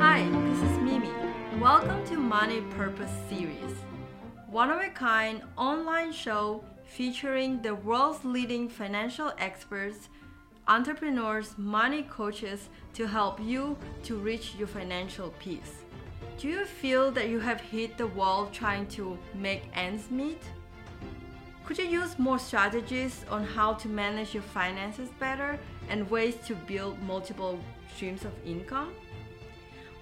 Hi, this is Mimi. Welcome to Money Purpose Series, one-of-a-kind online show featuring the world's leading financial experts, entrepreneurs, money coaches to help you to reach your financial peace. Do you feel that you have hit the wall trying to make ends meet? Could you use more strategies on how to manage your finances better and ways to build multiple streams of income?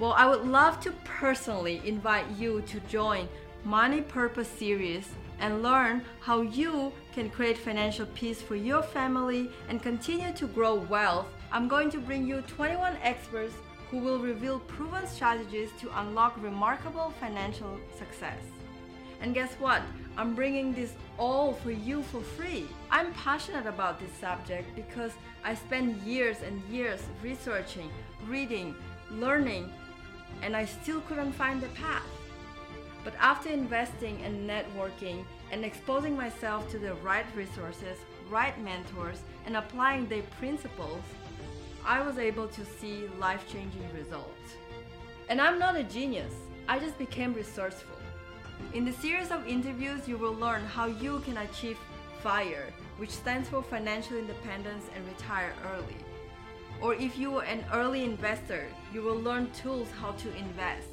Well, I would love to personally invite you to join Money Purpose Series and learn how you can create financial peace for your family and continue to grow wealth. I'm going to bring you 21 experts who will reveal proven strategies to unlock remarkable financial success. And guess what? I'm bringing this all for you for free. I'm passionate about this subject because I spent years and years researching, reading, learning, and I still couldn't find the path. But after investing and networking and exposing myself to the right resources, right mentors, and applying their principles, I was able to see life-changing results. And I'm not a genius, I just became resourceful. In the series of interviews, you will learn how you can achieve FIRE, which stands for financial independence and retire early. Or if you are an early investor, you will learn tools how to invest.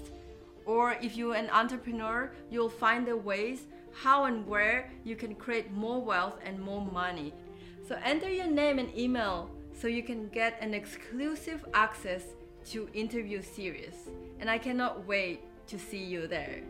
Or if you're an entrepreneur, you'll find the ways how and where you can create more wealth and more money. So enter your name and email so you can get an exclusive access to interview series. And I cannot wait to see you there.